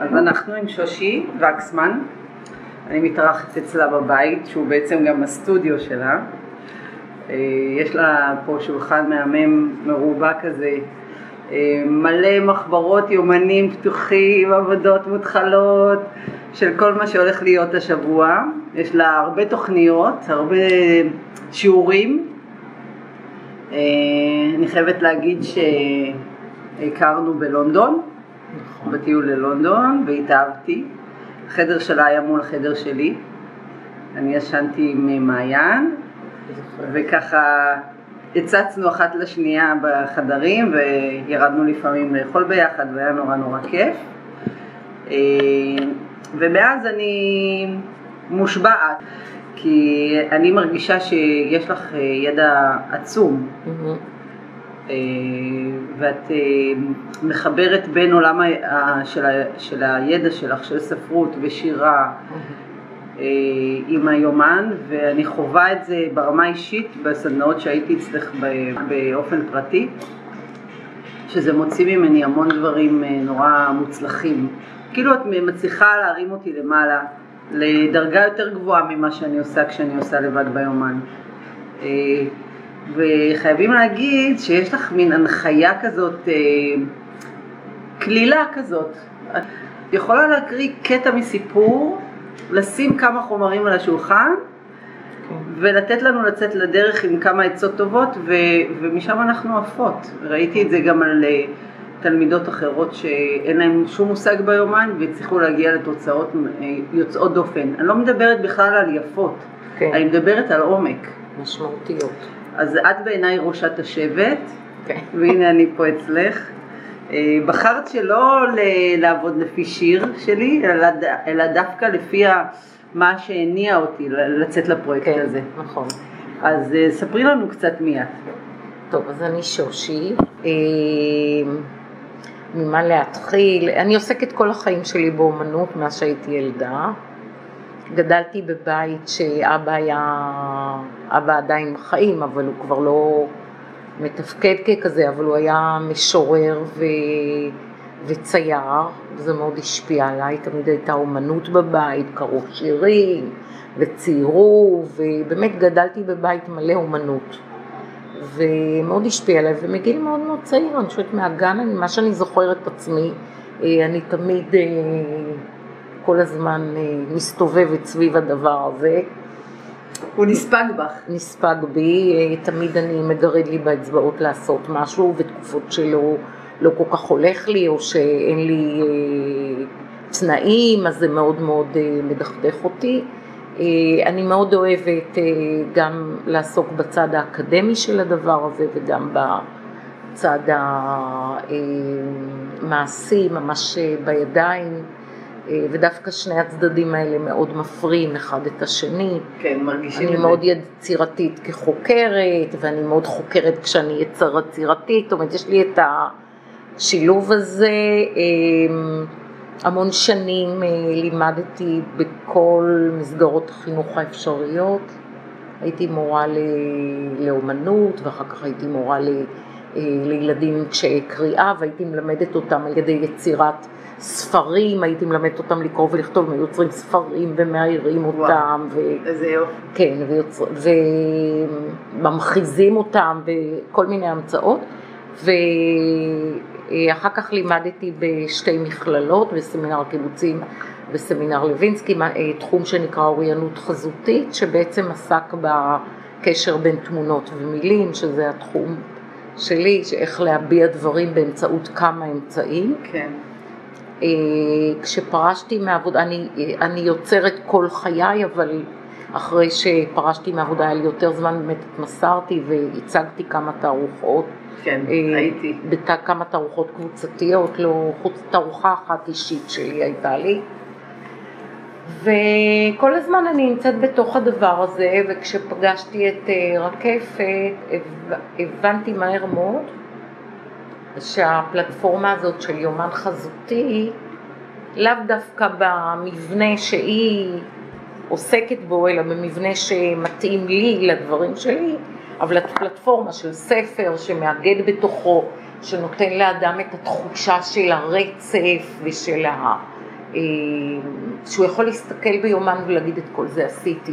אז אנחנו עם שושי וקסמן, אני מתארחת אצלה בבית, שהוא בעצם גם הסטודיו שלה. יש לה פה שולחן מהמם מרובה כזה, מלא מחברות, יומנים פתוחים, עבודות מותחלות, של כל מה שהולך להיות השבוע. יש לה הרבה תוכניות, הרבה שיעורים. אני חייבת להגיד שהכרנו בלונדון, בטיול ללונדון, והתאהבתי. החדר שלה היה מול החדר שלי, אני ישנתי עם מעיין, וככה הצצנו אחת לשנייה בחדרים, וירדנו לפעמים לאכול ביחד, והיה נורא נורא כיף. ומאז אני מושבעת, כי אני מרגישה שיש לך ידע עצום, ואת מחברת בין עולם של הידע שלך, של ספרות ושירה, עם היומן, ואני חווה את זה ברמה אישית בסדנאות שהייתי אצלך באופן פרטי, שזה מוציא ממני המון דברים נורא מוצלחים. כאילו את מצליחה להרים אותי למעלה, לדרגה יותר גבוהה ממה שאני עושה כשאני עושה לבד ביומן. וחייבים להגיד שיש לך מין הנחיה כזאת, כלילה כזאת. את יכולה להקריא קטע מסיפור, לשים כמה חומרים על השולחן, ולתת לנו לצאת לדרך עם כמה עצות טובות, ומשם אנחנו עפות. ראיתי את זה גם על תלמידות אחרות שאין להן שום מושג ביומן, וצריכו להגיע לתוצאות יוצאות דופן. אני לא מדברת בכלל על יפות, אני מדברת על עומק. משמעותיות. אז את בעיניי ראשת השבט, והנה אני פה אצלך. בחרת שלא לעבוד לפי שיר שלי, אלא דווקא לפי מה שהניע אותי לצאת לפרויקט הזה. כן, נכון. אז ספרי לנו קצת מי את. טוב, אז אני שושי. ממה להתחיל? אני עוסקת כל החיים שלי באומנות, מאז שהייתי ילדה. גדלתי בבית שאבא היה, אבא עדיין בחיים, אבל הוא כבר לא מתפקד ככזה, אבל הוא היה משורר וצייר, וזה מאוד השפיע עליי, תמיד הייתה אומנות בבית, קראו שירים וציירו, ובאמת גדלתי בבית מלא אומנות, ומאוד השפיע עליי, ומגיל מאוד מאוד צעיר, אני חושבת מהגן, מה שאני זוכרת עצמי, אני תמיד כל הזמן מסתובבת סביב הדבר הזה. הוא נספג בך. נספג בי, תמיד אני מגרד לי באצבעות לעשות משהו, ותקופות שלא לא כל כך הולך לי, או שאין לי תנאים, אז זה מאוד מאוד מדכדך אותי. אני מאוד אוהבת גם לעסוק בצד האקדמי של הדבר הזה, וגם בצד המעשי, ממש בידיים. ודווקא שני הצדדים האלה מאוד מפריעים אחד את השני. כן, מרגישים את זה. אני מאוד יצירתית כחוקרת, ואני מאוד חוקרת כשאני יצירתית, זאת אומרת, יש לי את השילוב הזה. המון שנים לימדתי בכל מסגרות החינוך האפשריות. הייתי מורה לאומנות, ואחר כך הייתי מורה לילדים כשקריאה, והייתי מלמדת אותם על ידי יצירת ספרים, הייתי מלמדת אותם לקרוא ולכתוב, מיוצרים ספרים ומאיירים אותם. איזה יופי. כן, וממחיזים אותם בכל מיני המצאות, ואחר כך לימדתי בשתי מכללות, בסמינר קיבוצים וסמינר לוינסקי, תחום שנקרא אוריינות חזותית, שבעצם עסק בקשר בין תמונות ומילים, שזה התחום שלי, שאיך להביע דברים באמצעות כמה אמצעים. כן. כשפרשתי מהעבודה, אני יוצרת כל חיי, אבל אחרי שפרשתי מהעבודה היה לי יותר זמן, באמת התמסרתי והצגתי כמה תערוכות. כן, הייתי. כמה תערוכות קבוצתיות, לא חוץ תערוכה אחת אישית שלי הייתה לי. וכל הזמן אני נמצאת בתוך הדבר הזה, וכשפגשתי את רקפת, הבנתי מהר מאוד שהפלטפורמה הזאת של יומן חזותי, לאו דווקא במבנה שהיא עוסקת בו, אלא במבנה שמתאים לי לדברים שלי, אבל הפלטפורמה של ספר שמאגד בתוכו, שנותן לאדם את התחושה של הרצף ושל שהוא יכול להסתכל ביומן ולהגיד את כל זה עשיתי,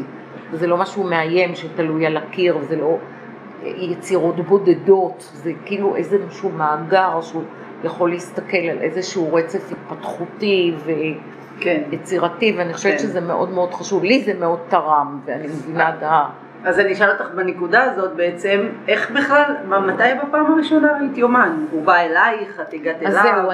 וזה לא משהו מאיים שתלוי על הקיר, זה לא יצירות בודדות, זה כאילו איזשהו מאגר שהוא יכול להסתכל על איזשהו רצף התפתחותי ויצירתי, ואני חושבת שזה מאוד מאוד חשוב, לי זה מאוד תרם, ואני מבינה דעה. אז אני אשאל אותך בנקודה הזאת בעצם, איך בכלל, מתי בפעם הראשונה ראיתי יומן? הוא בא אלייך, את הגעת אליו? אז זהו,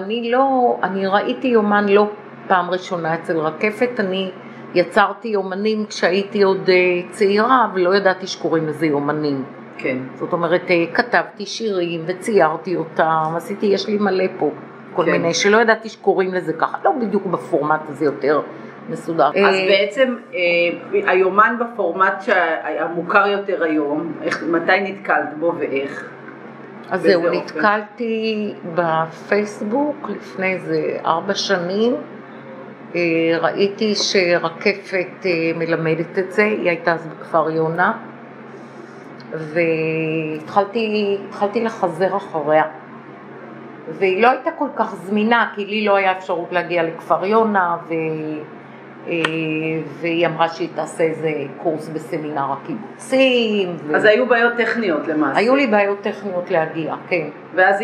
אני ראיתי יומן לא פעם ראשונה אצל רקפת, אני יצרתי יומנים כשהייתי עוד צעירה, ולא ידעתי שקוראים לזה יומנים. כן. זאת אומרת, כתבתי שירים וציירתי אותם, עשיתי, יש לי מלא פה, כל מיני, שלא ידעתי שקוראים לזה ככה, לא בדיוק בפורמט הזה יותר מסודר. אז בעצם היומן בפורמט המוכר יותר היום, מתי נתקלת בו ואיך? אז זהו, נתקלתי בפייסבוק לפני איזה 4 שנים, ראיתי שרקפת מלמדת את זה, היא הייתה אז בכפר יונה, והתחלתי לחזר אחריה, והיא לא הייתה כל כך זמינה, כי לי לא היה אפשרות להגיע לכפר יונה, והיא אמרה שהיא תעשה איזה קורס בסמינר הקיבוצים. אז היו בעיות טכניות למעשה. היו לי בעיות טכניות להגיע, כן. ואז זה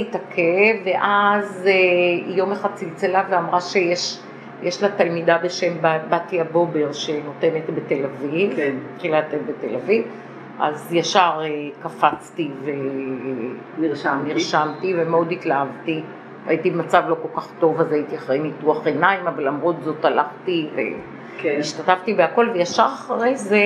התעכב, ואז יום אחד צלצלה ואמרה שיש לה תלמידה בשם בתיה בובר שנותנת בתל אביב, כן. תחילה לתת בתל אביב, אז ישר קפצתי ונרשמתי ומאוד התלהבתי. הייתי במצב לא כל כך טוב, אז הייתי אחרי ניתוח עיניים, אבל למרות זאת הלכתי והשתתפתי בהכל, וישר אחרי זה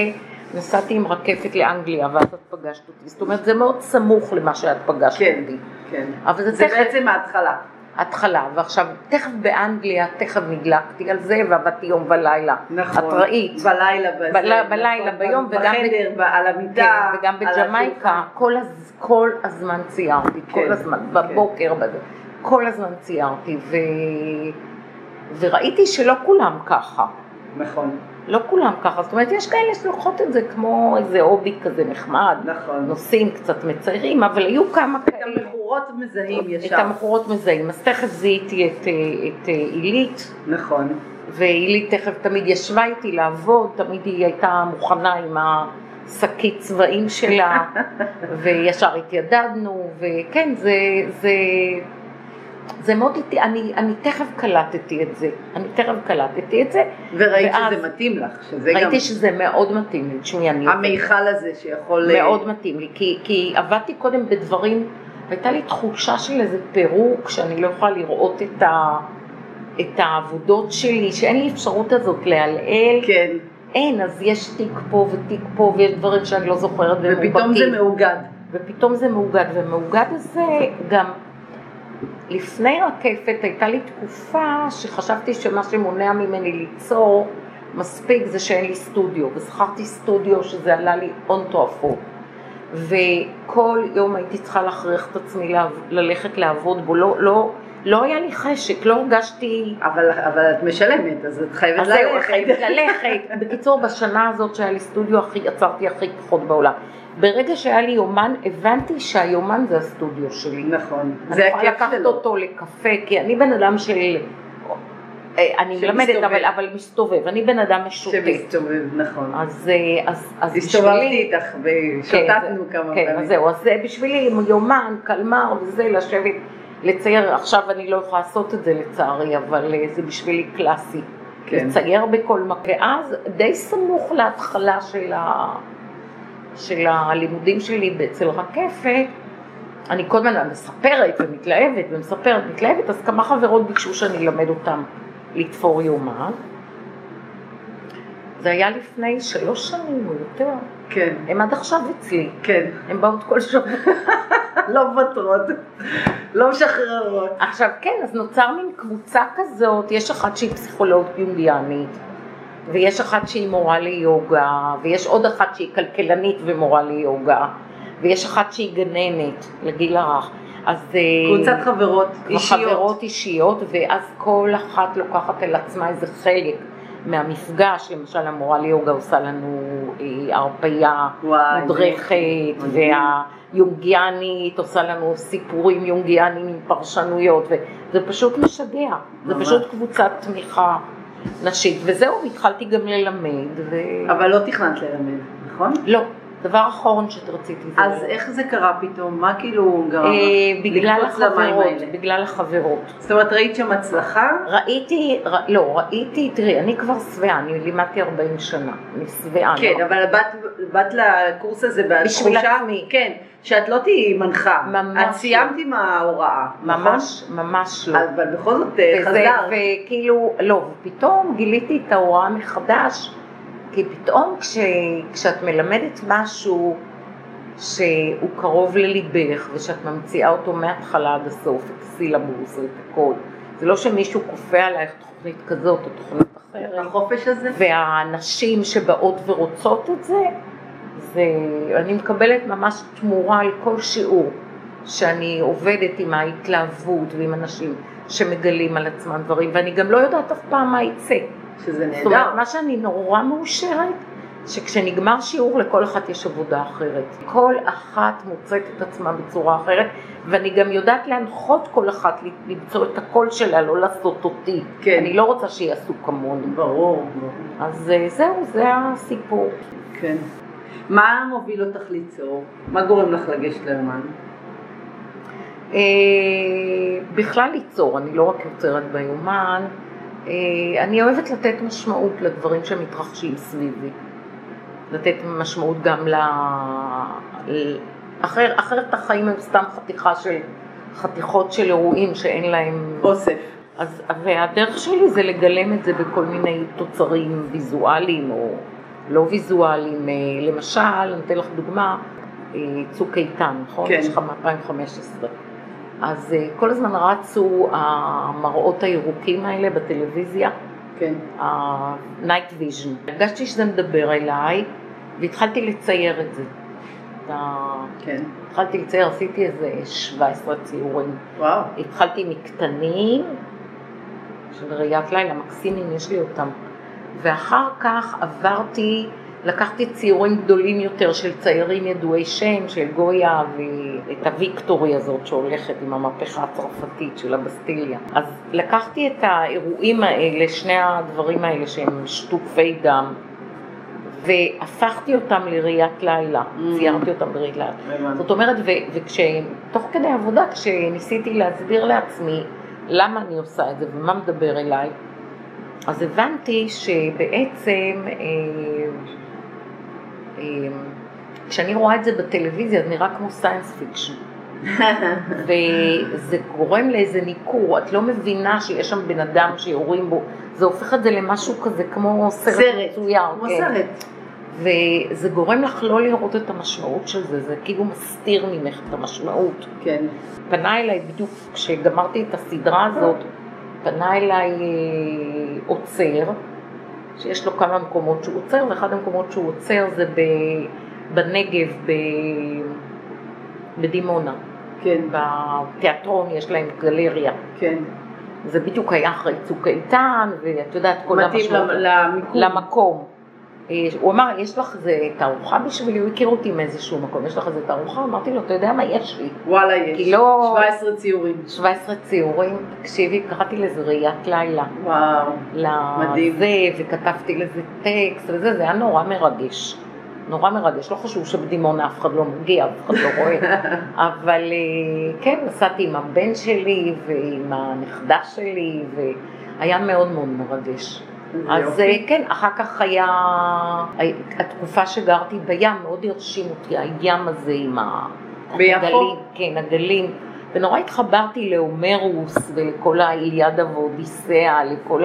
נסעתי עם רקפת לאנגליה, ואז את פגשת אותי. זאת אומרת, זה מאוד סמוך למה שאת פגשת אותי. כן, כן. זה בעצם ההתחלה. התחלה, ועכשיו תכף באנגליה, תכף נגלקתי על זה, ועבדתי יום ולילה. נכון. את ראית. בלילה, ביום, בחדר, על המיטה. וגם בג'מייקה, כל הזמן ציירתי, כל הזמן, בבוקר, כל הזמן ציירתי, וראיתי שלא כולם ככה. נכון. לא כולם ככה, זאת אומרת, יש כאלה שלוקחות את זה כמו איזה הובי כזה נחמד, נכון. נושאים קצת מציירים, אבל היו כמה כאלה. את המכורות מזהים ישר. את המכורות מזהים, אז תכף זיהיתי את אילית. נכון. ואילית תכף תמיד ישבה איתי לעבוד, תמיד היא הייתה מוכנה עם השקית צבעים שלה, וישר התיידדנו, וכן, זה מאוד איתי, אני תכף קלטתי את זה, וראית שזה מתאים לך, ראיתי שזה מאוד מתאים לי, המיכל הזה שיכול... מאוד מתאים לי, כי עבדתי קודם בדברים, הייתה לי תחושה של איזה פירוק, שאני לא יכולה לראות את העבודות שלי, שאין לי אפשרות הזאת להלעל, אין, אז יש תיק פה ותיק פה, ויש דברים שאני לא זוכרת, ופתאום זה מאוגד, ומאוגד הזה גם... לפני רקפת הייתה לי תקופה שחשבתי שמה שמונע ממני ליצור מספיק זה שאין לי סטודיו, וזכרתי סטודיו שזה עלה לי און תועפות, וכל יום הייתי צריכה להכריח את עצמי ללכת לעבוד בו, לא היה לי חשק, לא הרגשתי... אבל את משלמת, אז את חייבת ללכת. אז זהו, חייבת ללכת. בקיצור, בשנה הזאת שהיה לי סטודיו, יצרתי הכי פחות בעולם. ברגע שהיה לי יומן, הבנתי שהיומן זה הסטודיו שלי. נכון. אני יכולה לקחת אותו לקפה, כי אני בן אדם של... אני מלמדת, אבל מסתובב. אני בן אדם משוטט. שמסתובב, נכון. אז הסתובבתי איתך ושתתנו כמה פעמים. כן, אז זהו. אז בשבילי, יומן, קלמר וזה, לשבת... לצייר, עכשיו אני לא יכולה לעשות את זה לצערי, אבל זה בשבילי קלאסי, כן. לצייר בכל מקרה, אז די סמוך להתחלה של הלימודים שלי אצל רקפת, אני כל הזמן מספרת ומתלהבת אז כמה חברות ביקשו שאני אלמד אותם לתפור יומן, זה היה לפני 3 שנים או יותר. כן. הם עד עכשיו אצלי. כן. הם באות כל שבוע. לא מוותרות, לא משחררות. עכשיו כן, אז נוצר מין קבוצה כזאת, יש אחת שהיא פסיכולוגית יונגיאנית, ויש אחת שהיא מורה ליוגה, ויש עוד אחת שהיא כלכלנית ומורה ליוגה, ויש אחת שהיא גננת לגיל הרך. אז... קבוצת חברות אישיות. ואז כל אחת לוקחת אל עצמה איזה חלק. מהמפגש, למשל המורה ליוגה עושה לנו הרפיה מודרכת, והיונגיאנית עושה לנו סיפורים יונגיאניים עם פרשנויות, וזה פשוט משגע, זה פשוט קבוצת תמיכה נשית, וזהו, התחלתי גם ללמד. אבל לא תכננת ללמד, נכון? לא. דבר אחרון שתרציתי. אז איך זה קרה פתאום? מה כאילו גרם? בגלל החברות. זאת אומרת, ראית שם הצלחה? ראיתי, תראי, אני כבר שבעה, אני לימדתי 40 שנה, אני שבעה. כן, אבל באת לקורס הזה בתחושה, כן, שאת לא תהיי מנחה. את סיימת עם ההוראה. ממש, ממש לא. אבל בכל זאת חזר. וכאילו, לא, פתאום גיליתי את ההוראה מחדש, כי פתאום כשאת מלמדת משהו שהוא קרוב לליבך, ושאת ממציאה אותו מההתחלה עד הסוף, את הסילבוס, את הכל, זה לא שמישהו כופה עלייך תוכנית כזאת או תוכנית אחרת. החופש הזה. והאנשים שבאות ורוצות את זה, אני מקבלת ממש תמורה על כל שיעור, שאני עובדת עם ההתלהבות ועם אנשים שמגלים על עצמם דברים, ואני גם לא יודעת אף פעם מה יצא. שזה נהדר. זאת אומרת, מה שאני נורא מאושרת, שכשנגמר שיעור לכל אחת יש עבודה אחרת. כל אחת מוצאת את עצמה בצורה אחרת, ואני גם יודעת להנחות כל אחת למצוא את הקול שלה, לא לעשות אותי. כן. אני לא רוצה שיעשו כמוני. ברור. אז זהו, זה הסיפור. כן. מה מוביל אותך ליצור? מה גורם לך לגשת לאמן? בכלל ליצור, אני לא רק יוצרת ביומן, אני אוהבת לתת משמעות לדברים שמתרחשים סביבי, לתת משמעות גם אחרת החיים הם סתם חתיכות של אירועים שאין להם אוסף. אז והדרך שלי זה לגלם את זה בכל מיני תוצרים ויזואליים או לא ויזואליים. למשל, אני אתן לך דוגמה, צוק איתן, נכון? כן. יש לך 2015. אז כל הזמן רצו המראות הירוקים האלה בטלוויזיה, כן. ה-Night Vision. הרגשתי שזה מדבר אליי, והתחלתי לצייר את זה. כן. התחלתי לצייר, עשיתי איזה 17 ציורים. וואו. התחלתי מקטנים, של ראיית לילה, מקסימים יש לי אותם. ואחר כך לקחתי ציורים גדולים יותר של ציירים ידועי שם, של גויה ואת הוויקטורי הזאת שהולכת עם המהפכה הצרפתית של הבסטיליה. אז לקחתי את האירועים האלה, שני הדברים האלה שהם שטופי דם, והפכתי אותם לראיית לילה, ציירתי אותם בראיית לילה. זאת אומרת, וכשתוך כדי עבודה, כשניסיתי להסביר לעצמי למה אני עושה את זה ומה מדבר אליי, אז הבנתי שבעצם כשאני רואה את זה בטלוויזיה, זה נראה כמו סיינס פיקשן. וזה גורם לאיזה ניכור, את לא מבינה שיש שם בן אדם שיורים בו, זה הופך את זה למשהו כזה כמו סרט מצויר. כמו סרט. וזה גורם לך לא לראות את המשמעות של זה, זה כאילו מסתיר ממך את המשמעות. כן. פנה אליי בדיוק כשגמרתי את הסדרה הזאת, פנה אליי עוצר, שיש לו כמה מקומות שהוא עוצר, ואחד המקומות שהוא עוצר זה בנגב, בדימונה. כן. בתיאטרון יש להם גלריה. כן. זה בדיוק היה אחרי צוק איתן, ואת יודעת כל המשמעות. מתאים למקום. הוא אמר, יש לך איזה תערוכה בשבילי, הוא הכיר אותי מאיזשהו מקום, יש לך איזה תערוכה? אמרתי לו, אתה יודע מה יש לי? וואלה יש, 17 ציורים. 17 ציורים, תקשיבי, קראתי לזה ראיית לילה. וואו, מדהים. וכתבתי לזה טקסט וזה, זה היה נורא מרגש. נורא מרגש, לא חשוב שבדימונה אף אחד לא מגיע, אף אחד לא רואה. אבל כן, נסעתי עם הבן שלי ועם הנכדה שלי, והיה מאוד מאוד מרגש. אז כן, אחר כך היה, התקופה שגרתי בים מאוד הרשים אותי, הים הזה עם הגלים, כן, הגלים, ונורא התחברתי להומרוס ולכל האיליאדה ואודיסאה, לכל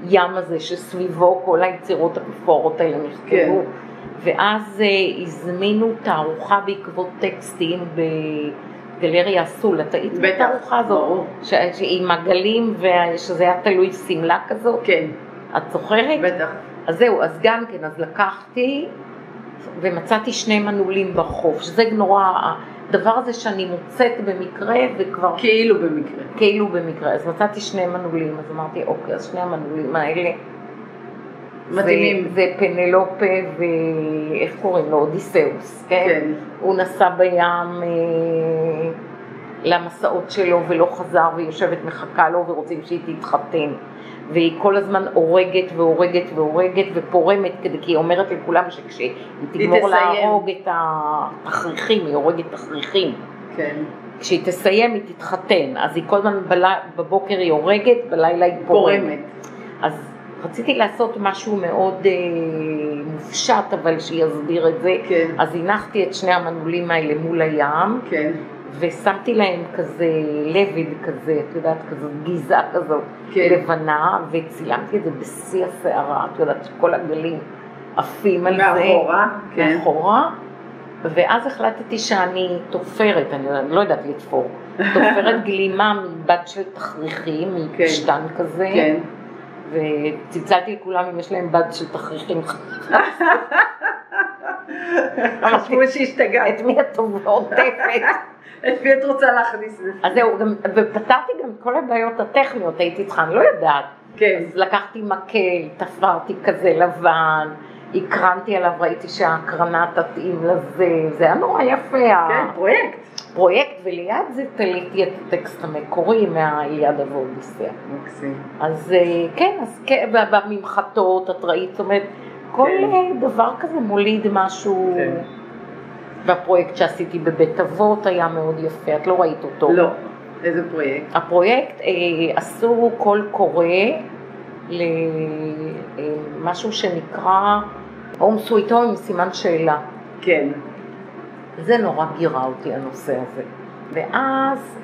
הים הזה שסביבו כל היצירות המפוארות האלה נכתבו, ואז הזמינו תערוכה בעקבות טקסטים גלריה הסול, אתה היית בתערוכה הזאת, עם הגלים ושזה היה תלוי סמלה כזאת. כן. את זוכרת? בטח. אז זהו, אז גם כן, אז לקחתי ומצאתי שני מנעולים ברחוב, שזה נורא, הדבר הזה שאני מוצאת במקרה וכבר... כאילו במקרה. כאילו במקרה, אז מצאתי שני מנעולים, אז אמרתי, אוקיי, אז שני המנעולים האלה מדהימים. זה פנלופה ואיך קוראים לו, אודיסאוס, כן? הוא נסע בים למסעות שלו ולא חזר, והיא יושבת מחכה לו ורוצים שהיא תתחתן. והיא כל הזמן הורגת והורגת והורגת ופורמת, כדי כי היא אומרת לכולם שכשהיא תגמור להרוג את התחריכים, היא הורגת תחריכים. כן. כשהיא תסיים היא תתחתן, אז היא כל הזמן בבוקר היא הורגת, בלילה היא פורמת. אז רציתי לעשות משהו מאוד מופשט, אבל שיסביר את זה. כן. אז הנחתי את שני המנעולים האלה מול הים. כן. ושמתי להם כזה לבד כזה, את יודעת, כזאת גיזה כזאת, כן. לבנה, וצילמתי את זה בשיא השערה, את יודעת, כל הגלים עפים על מאחורה, זה. מאחורה, כן. מאחורה, ואז החלטתי שאני תופרת, אני לא יודעת לתפור, תופרת גלימה מבד של תחריכים, מפשטן כן. כזה, כן. וצלצלתי לכולם אם יש להם בד של תחריכים. חשבו שהשתגעת. את מי את עוטפת? את מי את רוצה להכניס לזה? אז זהו, ופתרתי גם כל הבעיות הטכניות, הייתי צריכה, אני לא יודעת. כן. אז לקחתי מקל, תפרתי כזה לבן, הקרנתי עליו, ראיתי שההקרנה תתאים לזה, זה היה נורא יפה. כן, פרויקט. פרויקט, וליד זה תליתי את הטקסט המקורי מהאיליאדה ואודיסאה. מקסים. אז כן, אז בממחתות, את ראית, זאת אומרת, כל דבר כזה מוליד משהו. והפרויקט שעשיתי בבית אבות היה מאוד יפה, את לא ראית אותו. לא, איזה פרויקט? הפרויקט עשו קול קורא, למשהו שנקרא Home Sweet Home עם סימן שאלה. כן. זה נורא גירה אותי הנושא הזה. ואז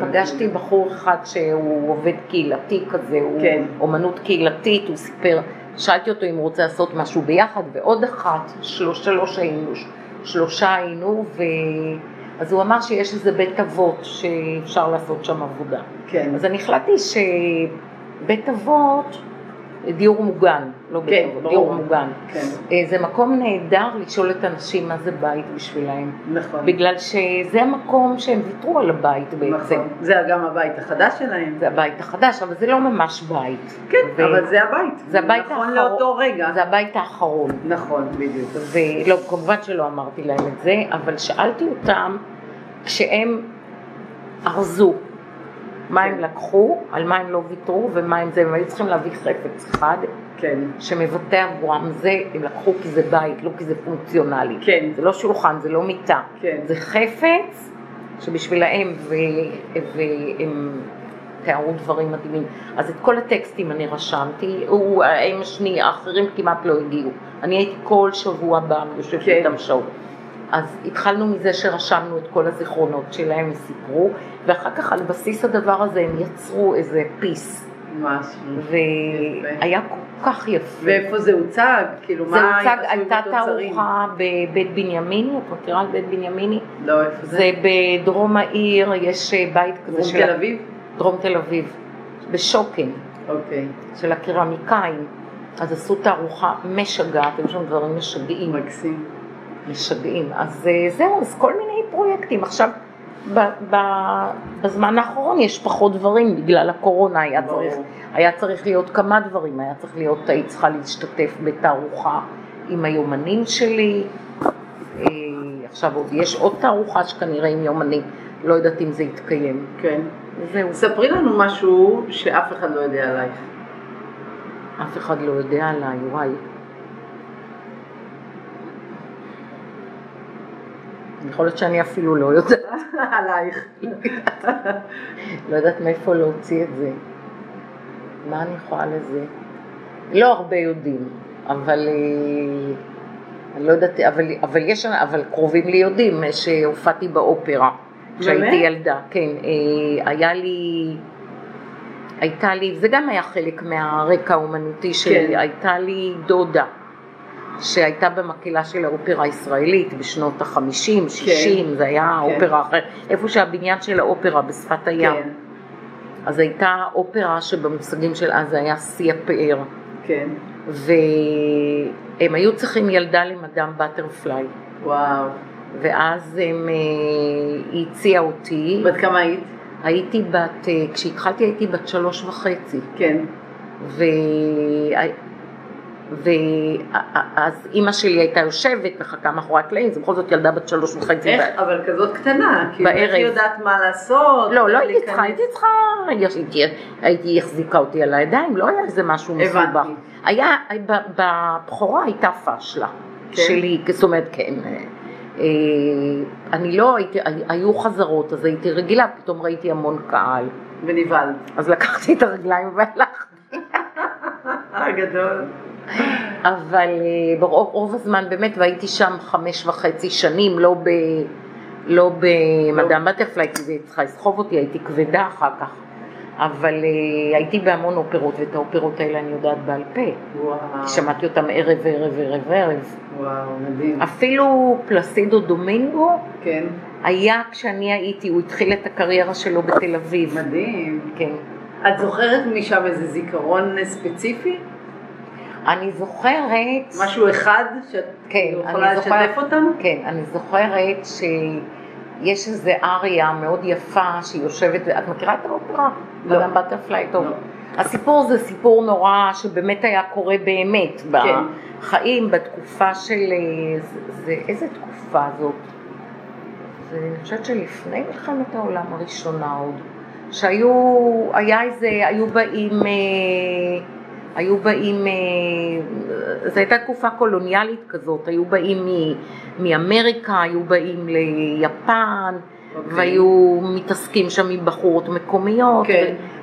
פגשתי בחור אחד שהוא עובד קהילתי כזה, הוא כן. אומנות קהילתית, הוא סיפר, שאלתי אותו אם הוא רוצה לעשות משהו ביחד, ועוד אחת, שלושה היינו, אז הוא אמר שיש איזה בית אבות שאפשר לעשות שם עבודה. כן. אז אני החלטתי בית אבות, דיור מוגן, לא בית אבות, כן, דיור מוגן. כן. זה מקום נהדר לשאול את אנשים מה זה בית בשבילהם. נכון. בגלל שזה המקום שהם ויתרו על הבית בעצם. נכון, זה גם הבית החדש שלהם. זה הבית החדש, אבל זה לא ממש בית. כן, אבל זה הבית. זה הבית נכון האחרון. נכון לאותו רגע. זה הבית האחרון. נכון, בדיוק. ולא, כמובן שלא אמרתי להם את זה, אבל שאלתי אותם כשהם ארזו. מה הם לקחו, על מה הם לא ויתרו, ומה הם זה, הם היו צריכים להביא חפץ אחד, כן. שמבטא עבורם זה, הם לקחו כי זה בית, לא כי זה פונקציונלי. כן. זה לא שולחן, זה לא מיטה. כן. זה חפץ שבשבילהם, והם תיארו דברים מדהימים. אז את כל הטקסטים אני רשמתי, הם השני, האחרים כמעט לא הגיעו. אני הייתי כל שבוע הבא, יושב כן. איתם שעות. אז התחלנו מזה שרשמנו את כל הזיכרונות שלהם, הם סיפרו, ואחר כך על בסיס הדבר הזה הם יצרו איזה פיס. ממש. והיה כל כך יפה. ואיפה זה הוצג? כאילו זה הוצג, הייתה תערוכה בבית בנימיני, את מכירה על בית בנימיני? לא, איפה זה? זה בדרום העיר, יש בית כזה של... דרום תל אביב? דרום תל אביב, בשוקן. אוקיי. של הקרמיקאים. אז עשו תערוכה משגעת, היו שם דברים משגעים. מקסים. משגעים, אז זהו, אז כל מיני פרויקטים, עכשיו בזמן האחרון יש פחות דברים, בגלל הקורונה היה צריך להיות כמה דברים, היית צריכה להשתתף בתערוכה עם היומנים שלי, עכשיו יש עוד תערוכה שכנראה עם יומנים, לא יודעת אם זה יתקיים. כן, זהו. ספרי לנו משהו שאף אחד לא יודע עלייך. אף אחד לא יודע עליי, וואי. יכול להיות שאני אפילו לא יודעת עלייך. לא יודעת מאיפה להוציא את זה. מה אני יכולה לזה? לא הרבה יודעים, אבל אני לא יודעת, אבל יש, אבל קרובים לי יודעים שהופעתי באופרה כשהייתי ילדה. כן, הייתה לי, זה גם היה חלק מהרקע האומנותי שלי, הייתה לי דודה. שהייתה במקהלה של האופרה הישראלית בשנות ה-50, 60, זה היה אופרה אחרת, איפה שהבניין של האופרה בשפת הים. אז הייתה אופרה שבמושגים של אז היה סי הפאר. כן. והם היו צריכים ילדה למדם בטרפליי. וואו. ואז היא הציעה אותי. בת כמה היית? כשהתחלתי הייתי בת 3.5. כן. ואז אימא שלי הייתה יושבת וחכה מאחורי הקלעים, זה בכל זאת ילדה בת 3.5. איך? אבל כזאת קטנה, כי איך היא יודעת מה לעשות? לא, לא הייתי צריכה, הייתי החזיקה אותי על הידיים, לא היה איזה משהו מסובך. היה, בבחורה הייתה פשלה שלי, זאת אומרת, כן, אני לא הייתי, היו חזרות, אז הייתי רגילה, פתאום ראיתי המון קהל. ונבהל. אז לקחתי את הרגליים והלכתי. הגדול. אבל ברוב הזמן באמת, והייתי שם 5.5 שנים, לא במדע בטרפליי, כי זה צריכה לסחוב אותי, הייתי כבדה אחר כך, אבל הייתי בהמון אופרות, ואת האופרות האלה אני יודעת בעל פה, שמעתי אותם ערב ערב ערב ערב. וואו, מדהים. אפילו פלסידו דומינגו, כן. היה כשאני הייתי, הוא התחיל את הקריירה שלו בתל אביב. מדהים. כן. את זוכרת משם איזה זיכרון ספציפי? אני זוכרת... משהו אחד שאת יכולה לשתף אותם? כן, אני זוכרת שיש איזו אריה מאוד יפה שיושבת... את מכירה את האופרה? לא. אדם בטרפליי, טוב. הסיפור זה סיפור נורא שבאמת היה קורה באמת בחיים, בתקופה של... איזה תקופה זאת? אני חושבת שלפני מלחמת העולם הראשונה עוד. היו באים, זו הייתה תקופה קולוניאלית כזאת, היו באים מאמריקה, היו באים ליפן, והיו מתעסקים שם מבחורות מקומיות,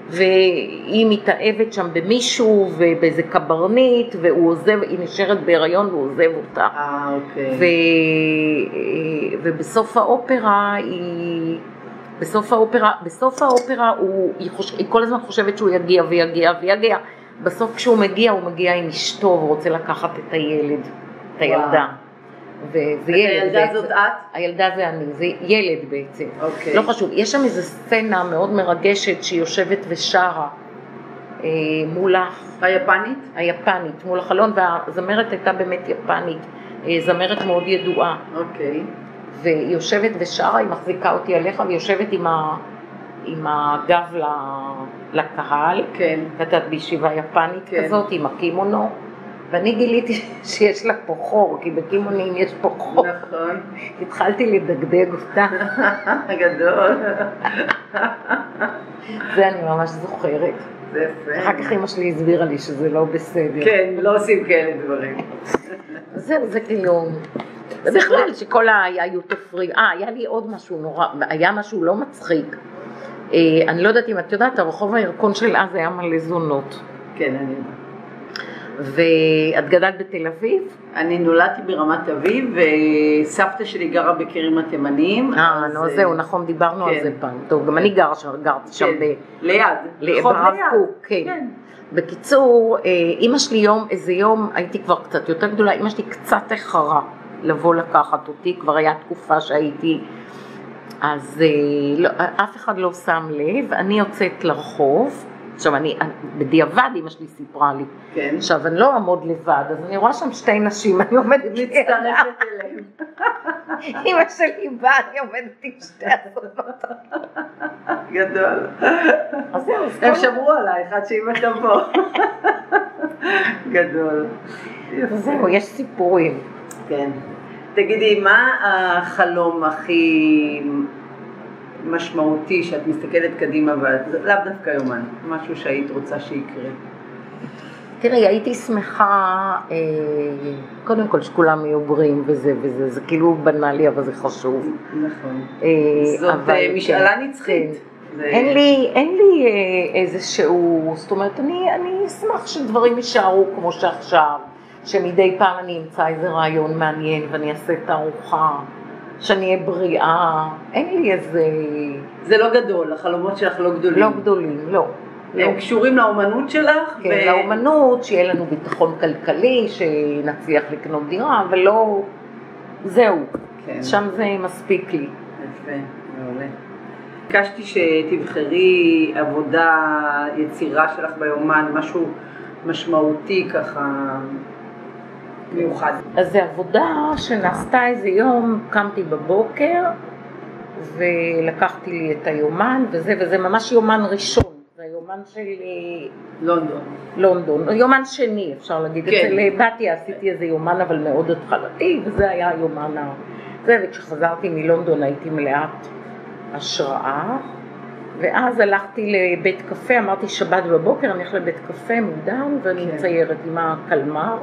והיא מתאהבת שם במישהו ובאיזה קברנית, והוא עוזב, היא נשארת בהיריון והוא עוזב אותה. ובסוף האופרה היא... בסוף האופרה היא כל הזמן חושבת שהוא יגיע ויגיע, בסוף כשהוא מגיע, הוא מגיע עם אשתו ורוצה לקחת את הילד, את הילדה. הילדה זאת את? הילדה זה אני, זה ילד בעצם. לא חשוב, יש שם איזו סצנה מאוד מרגשת שהיא יושבת ושרה מול היפנית? היפנית, מול החלון, והזמרת הייתה באמת יפנית, זמרת מאוד ידועה. אוקיי. והיא יושבת ושרה, היא מחזיקה אותי עליך, והיא יושבת עם הגב לקהל, קטעת בישיבה יפנית כזאת, עם הקימונו, ואני גיליתי שיש לה פה חור, כי בקימונים יש פה חור. נכון. התחלתי לדגדג אותה. גדול. זה אני ממש זוכרת. זה יפה. אחר כך אמא שלי הסבירה לי שזה לא בסדר. כן, לא עושים כאלה דברים. זה כאילו... בכלל שכל היוטפרי, היה לי עוד משהו נורא, היה משהו לא מצחיק, אני לא יודעת אם את יודעת, הרחוב הירקון של אז היה מלא זונות. כן, אני יודעת. ואת גדלת בתל אביב? אני נולדתי ברמת אביב, וסבתא שלי גרה בקרים התימנים. זהו, נכון, דיברנו על זה פעם. טוב, גם אני גרתי שם ליד, ברב קוק, כן. בקיצור, אמא שלי יום, איזה יום, הייתי כבר קצת יותר גדולה, אמא שלי קצת החרה. לבוא לקחת אותי, כבר היה תקופה שהייתי, אז לא, אף אחד לא שם לב, אני יוצאת לרחוב, עכשיו אני, בדיעבד אמא שלי סיפרה לי, כן. עכשיו אני לא עמוד לבד, אז אני רואה שם שתי נשים, אני עומדת מצטרפת אליהם, אמא שלי באה, אני עומדת עם שתי עזונות. גדול. הם שמרו עלייך עד שאמא תבוא. גדול. זהו, יש סיפורים. כן. תגידי, מה החלום הכי משמעותי שאת מסתכלת קדימה, ולאו דווקא יומן, משהו שהיית רוצה שיקרה? תראי, הייתי שמחה, קודם כל שכולם יהיו בריאים וזה וזה, זה כאילו בנאלי, אבל זה חשוב. נכון. זאת משאלה נצחית. אין לי איזשהו, זאת אומרת, אני אשמח שדברים יישארו כמו שעכשיו. שמדי פעם אני אמצא איזה רעיון מעניין ואני אעשה תערוכה, שאני אהיה בריאה, אין לי איזה... זה לא גדול, החלומות שלך לא גדולים. לא גדולים, לא. הם קשורים לאומנות שלך? כן, לאומנות, שיהיה לנו ביטחון כלכלי, שנצליח לקנות דירה, אבל לא... זהו, שם זה מספיק לי. יפה, מעולה. ביקשתי שתבחרי עבודה, יצירה שלך ביומן, משהו משמעותי ככה... מיוחד. אז זו עבודה שנעשתה איזה יום, קמתי בבוקר ולקחתי לי את היומן וזה ממש יומן ראשון, זה היום יומן של לונדון, יומן שני אפשר להגיד, אצל בתיה עשיתי איזה יומן אבל מאוד התחלתי, וזה היה יומן הזה, וכשחזרתי מלונדון הייתי מלאת השראה, ואז הלכתי לבית קפה, אמרתי שבת בבוקר אני הולך לבית קפה מוקדם ואני מציירת עם הקלמר,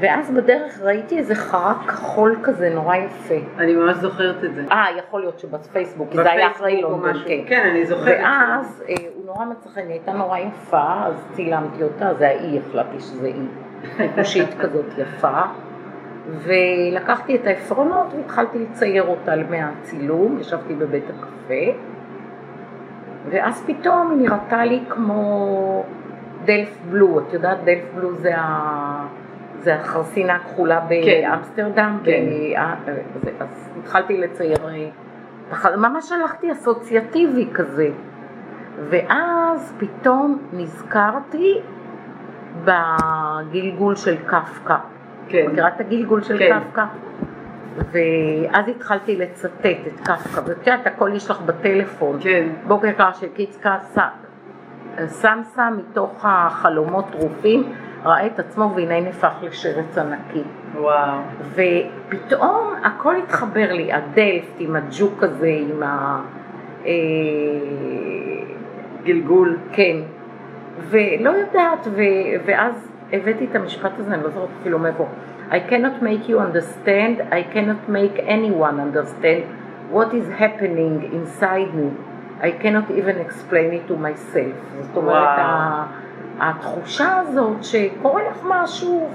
ואז בדרך ראיתי איזה חרק כחול כזה נורא יפה. אני ממש זוכרת את זה. יכול להיות שבפייסבוק, כי זה היה אחרי לונדון. כן, אני זוכרת. ואז הוא נורא מצחן, היא הייתה נורא יפה, אז צילמתי אותה, זה האי, החלטתי שזה אי, חיפושית כזאת יפה. ולקחתי את העפרונות והתחלתי לצייר אותה מהצילום, ישבתי בבית הקפה. ואז פתאום היא נראתה לי כמו דלף בלו, את יודעת, דלף בלו זה זה החרסינה הכחולה באמסטרדם, אז התחלתי לצייר, ממש הלכתי אסוציאטיבי כזה, ואז פתאום נזכרתי בגלגול של קפקא, מכירה את הגלגול של קפקא? ואז התחלתי לצטט את קפקא, ואת הכל יש לך בטלפון, בוקר קר של קיצקה, סמסה מתוך החלומות טרופים, ראה את עצמו והנה נפח לשרץ ענקי. וואו. ופתאום הכל התחבר לי, הדלפט עם הג'וק הזה, עם גלגול. כן. ולא יודעת, ואז הבאתי את המשפט הזה, אני לא זוכרת אפילו מאיפה. I cannot make you understand, I cannot make anyone understand what is happening inside me. I cannot even explain it to myself. זאת אומרת, התחושה הזאת שקורה לך משהו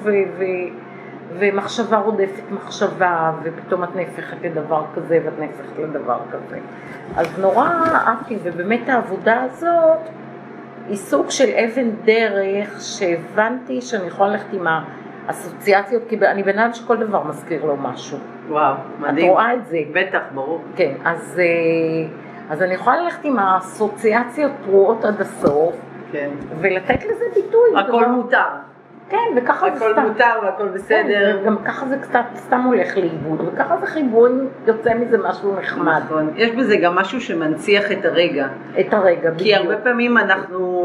ומחשבה רודפת מחשבה ופתאום את נהפכת לדבר כזה ואת נהפכת לדבר כזה, אז נורא אהבתי, ובאמת העבודה הזאת היא סוג של אבן דרך שהבנתי שאני יכולה ללכת עם האסוציאציות, כי אני בינם שכל דבר מזכיר לו משהו. וואו, מדהים. את רואה את זה? בטח, ברור. כן, אז אני יכולה ללכת עם האסוציאציות פרועות עד הסוף ולתת לזה ביטוי. הכל מותר. כן, וככה זה סתם. הכל מותר והכל בסדר. גם ככה זה קצת סתם הולך לאיבוד, וככה זה חיבון, יוצא מזה משהו נחמד. יש בזה גם משהו שמנציח את הרגע. את הרגע, בדיוק. כי הרבה פעמים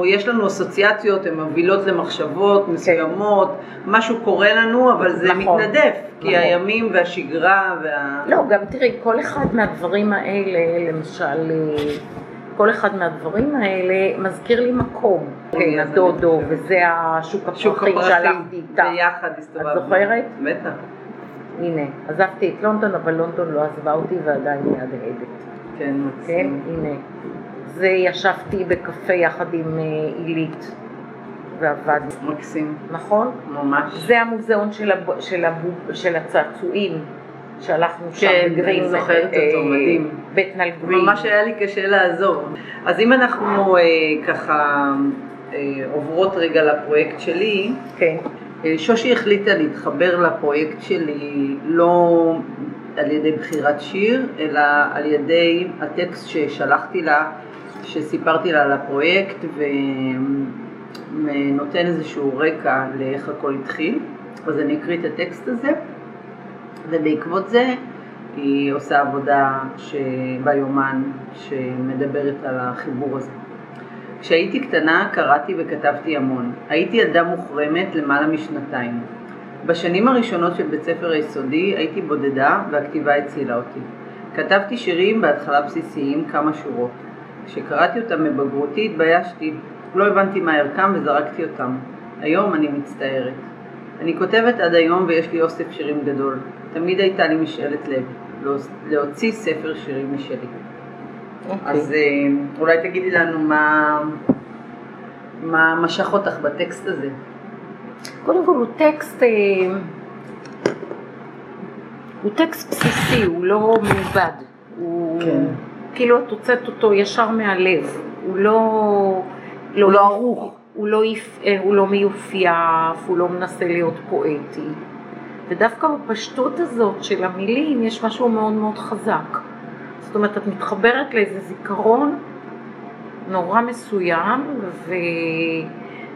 יש לנו אסוציאציות, הן מובילות למחשבות מסוימות, משהו קורה לנו, אבל זה מתנדף, כי הימים והשגרה לא, גם תראי, כל אחד מהדברים האלה, למשל כל אחד מהדברים האלה מזכיר לי מקום, כן, הדודו, וזה השוק הפרחי שהלכתי איתה. ביחד הסתובבנו. את זוכרת? בטח. הנה, עזבתי את לונדון, אבל לונדון לא עזבה אותי ועדיין מהדהדת. כן, מצוין. כן, הנה. זה ישבתי בקפה יחד עם אילית ועבד. מקסים. נכון? ממש. זה המוזיאון של הצעצועים. שהלכנו שם בגרין, בית נלגרין. ממש היה לי קשה לעזור. אז אם אנחנו ככה עוברות רגע לפרויקט שלי, שושי החליטה להתחבר לפרויקט שלי לא על ידי בחירת שיר, אלא על ידי הטקסט ששלחתי לה, שסיפרתי לה על הפרויקט, ונותן איזשהו רקע לאיך הכל התחיל. אז אני אקריא את הטקסט הזה. ובעקבות זה היא עושה עבודה ביומן שמדברת על החיבור הזה. כשהייתי קטנה קראתי וכתבתי המון. הייתי ילדה מוחרמת למעלה משנתיים. בשנים הראשונות של בית ספר היסודי הייתי בודדה והכתיבה הצילה אותי. כתבתי שירים בהתחלה בסיסיים, כמה שורות. כשקראתי אותם בבגרותי התביישתי, לא הבנתי מה ערכם וזרקתי אותם. היום אני מצטערת. אני כותבת עד היום ויש לי אוסף שירים גדול. תמיד הייתה לי משאלת לב, להוציא ספר שירים משלי. אז אולי תגידי לנו מה משך אותך בטקסט הזה. קודם כל הוא טקסט בסיסי, הוא לא מעובד. הוא כאילו את הוצאת אותו ישר מהלב. הוא לא ערוך. הוא לא מיופייף, הוא לא מנסה להיות פואטי, ודווקא בפשטות הזאת של המילים יש משהו מאוד מאוד חזק. זאת אומרת, את מתחברת לאיזה זיכרון נורא מסוים,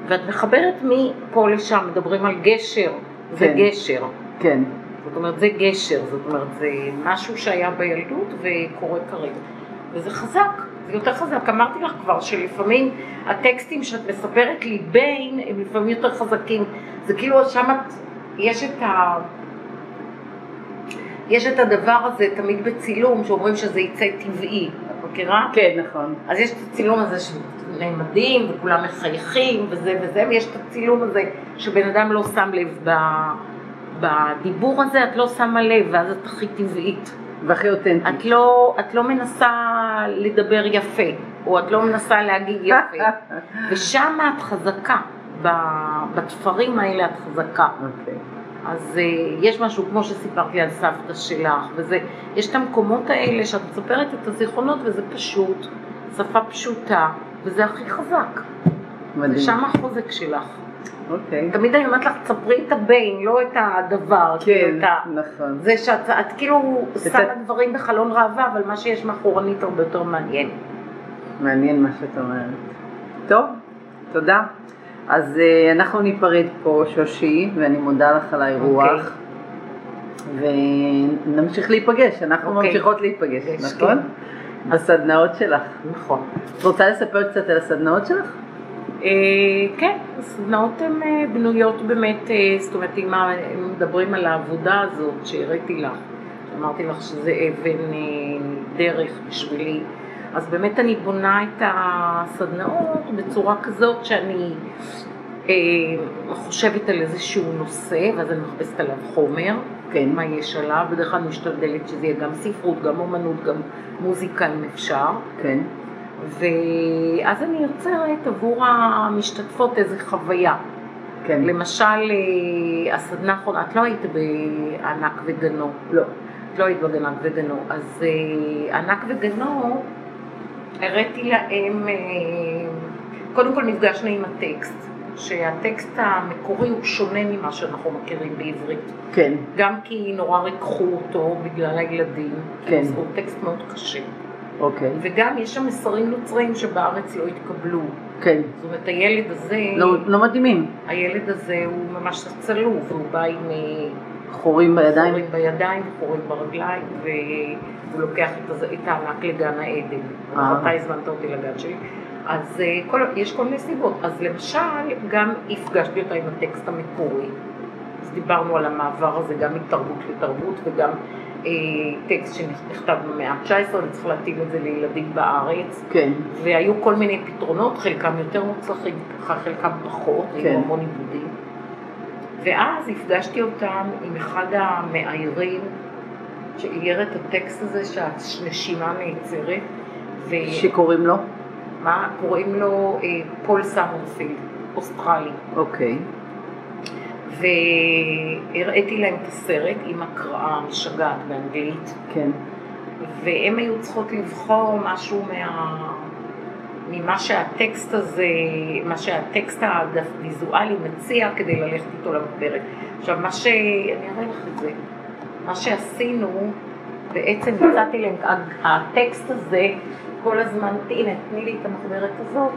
ואת מחברת מפה לשם. מדברים על גשר, זה גשר. כן. זאת אומרת, זה גשר, זאת אומרת, זה משהו שהיה בילדות וקורה כרגע, וזה חזק. זה יותר חזק, אמרתי לך כבר שלפעמים הטקסטים שאת מספרת לי בין הם לפעמים יותר חזקים, זה כאילו שם את, יש את הדבר הזה תמיד בצילום שאומרים שזה יצא טבעי, את מכירה? כן, נכון. אז יש את הצילום הזה שנעמדים וכולם מחייכים וזה וזה, ויש את הצילום הזה שבן אדם לא שם לב בדיבור הזה, את לא שמה לב ואז את הכי טבעית. והכי אותנטית. את לא מנסה לדבר יפה, או את לא מנסה להגיד יפה, ושם את חזקה, בתפרים האלה את חזקה. אז יש משהו, כמו שסיפרתי על סבתא שלך, וזה, יש את המקומות האלה שאת מספרת את הזיכרונות, וזה פשוט, שפה פשוטה, וזה הכי חזק. מדהים. שם החוזק שלך. אוקיי. תמיד אני אומרת לך, תספרי את הבין, לא את הדבר. כן, נכון. זה שאת כאילו שמה דברים בחלון ראווה, אבל מה שיש מאחורנית הרבה יותר מעניין. מעניין מה שאת אומרת. טוב, תודה. אז אנחנו ניפרד פה שושי, ואני מודה לך על האירוח. ונמשיך להיפגש, אנחנו ממשיכות להיפגש, נכון? הסדנאות שלך. נכון. את רוצה לספר קצת על הסדנאות שלך? כן, הסדנאות הן בנויות באמת, זאת אומרת, אם מדברים על העבודה הזאת שהראיתי לך, אמרתי לך שזה אבן דרך בשבילי, אז באמת אני בונה את הסדנאות בצורה כזאת שאני חושבת על איזשהו נושא, ואז אני מחפשת עליו חומר, כן, מה יש עליו, בדרך כלל משתדלת שזה יהיה גם ספרות, גם אומנות, גם מוזיקה אם אפשר, כן. ואז אני יוצרת עבור המשתתפות איזו חוויה. כן. למשל, הסדנה האחרונה, את לא היית בענק וגנו. לא. את לא היית בענק וגנו. אז ענק וגנו, הראיתי להם, קודם כל נפגשנו עם הטקסט, שהטקסט המקורי הוא שונה ממה שאנחנו מכירים בעברית. כן. גם כי נורא ריככו אותו בגלל הילדים. כן. אז הוא טקסט מאוד קשה. אוקיי. וגם יש שם מסרים נוצרים שבארץ לא התקבלו. כן. זאת אומרת, הילד הזה... לא מדהימים. הילד הזה הוא ממש צלוב, הוא בא עם... חורים בידיים. חורים בידיים, חורים ברגליים, והוא לוקח את הענק לגן העדן. אתה הזמנת אותי לגן שלי. אז יש כל מיני סיבות. אז למשל, גם הפגשתי אותה עם הטקסט המקורי. אז דיברנו על המעבר הזה, גם מתרבות לתרבות וגם... טקסט שנכתב במאה ה-19, אני צריך להתאים את זה לילדים בארץ. כן. והיו כל מיני פתרונות, חלקם יותר מוצלחים, חלקם פחות, היו המון עיבודים. ואז הפגשתי אותם עם אחד המאיירים שאייר את הטקסט הזה שהנשימה נעצרת. שקוראים לו? מה? קוראים לו פול סמרוויל, אוסטרלי. אוקיי. והראיתי להם את הסרט עם הקראה משגעת באנגלית. כן. והם היו צריכות לבחור משהו ממה שהטקסט הזה, מה שהטקסט הוויזואלי מציע כדי ללכת איתו למדברת. עכשיו, אני אראה לך את זה. מה שעשינו, בעצם מצאתי להם, הטקסט הזה כל הזמן, הנה, תני לי את המדברת הזאת.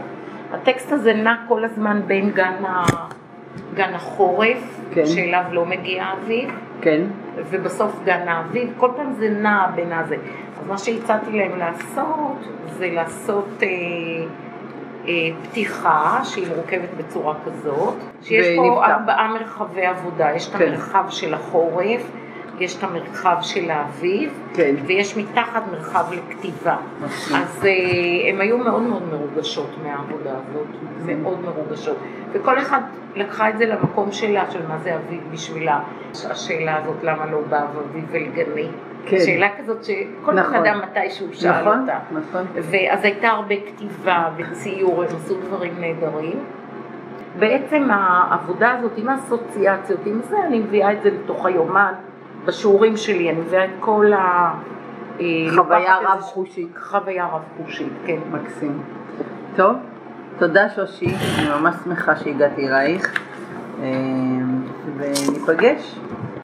הטקסט הזה נע כל הזמן בין גן החורף, כן. שאליו לא מגיע האביב, כן. ובסוף גן האביב, כל פעם זה נע בין הזה. אז מה שהצעתי להם לעשות, זה לעשות פתיחה שהיא מורכבת בצורה כזאת, שיש פה 4 מרחבי עבודה, יש את המרחב של החורף, יש את המרחב של האביב, כן. ויש מתחת מרחב לכתיבה. אז הם היו מאוד מאוד מרוגשות מהעבודה הזאת, מאוד מרוגשות. וכל אחד לקחה את זה למקום שלה, של מה זה אביב בשבילה. השאלה הזאת, למה לא בא אביב ולגני? כן. שאלה כזאת שכל נכון. אדם מתישהו שאל נכון, אותה. נכון. ואז הייתה הרבה כתיבה וציור, הם עשו דברים נהדרים. בעצם העבודה הזאת עם האסוציאציות, עם זה אני מביאה את זה לתוך היומן, בשיעורים שלי, אני מביאה את כל חוויה רב חושית. חוויה רב חושית, כן. מקסים. טוב, תודה שושי, אני ממש שמחה שהגעתי אלייך, וניפגש.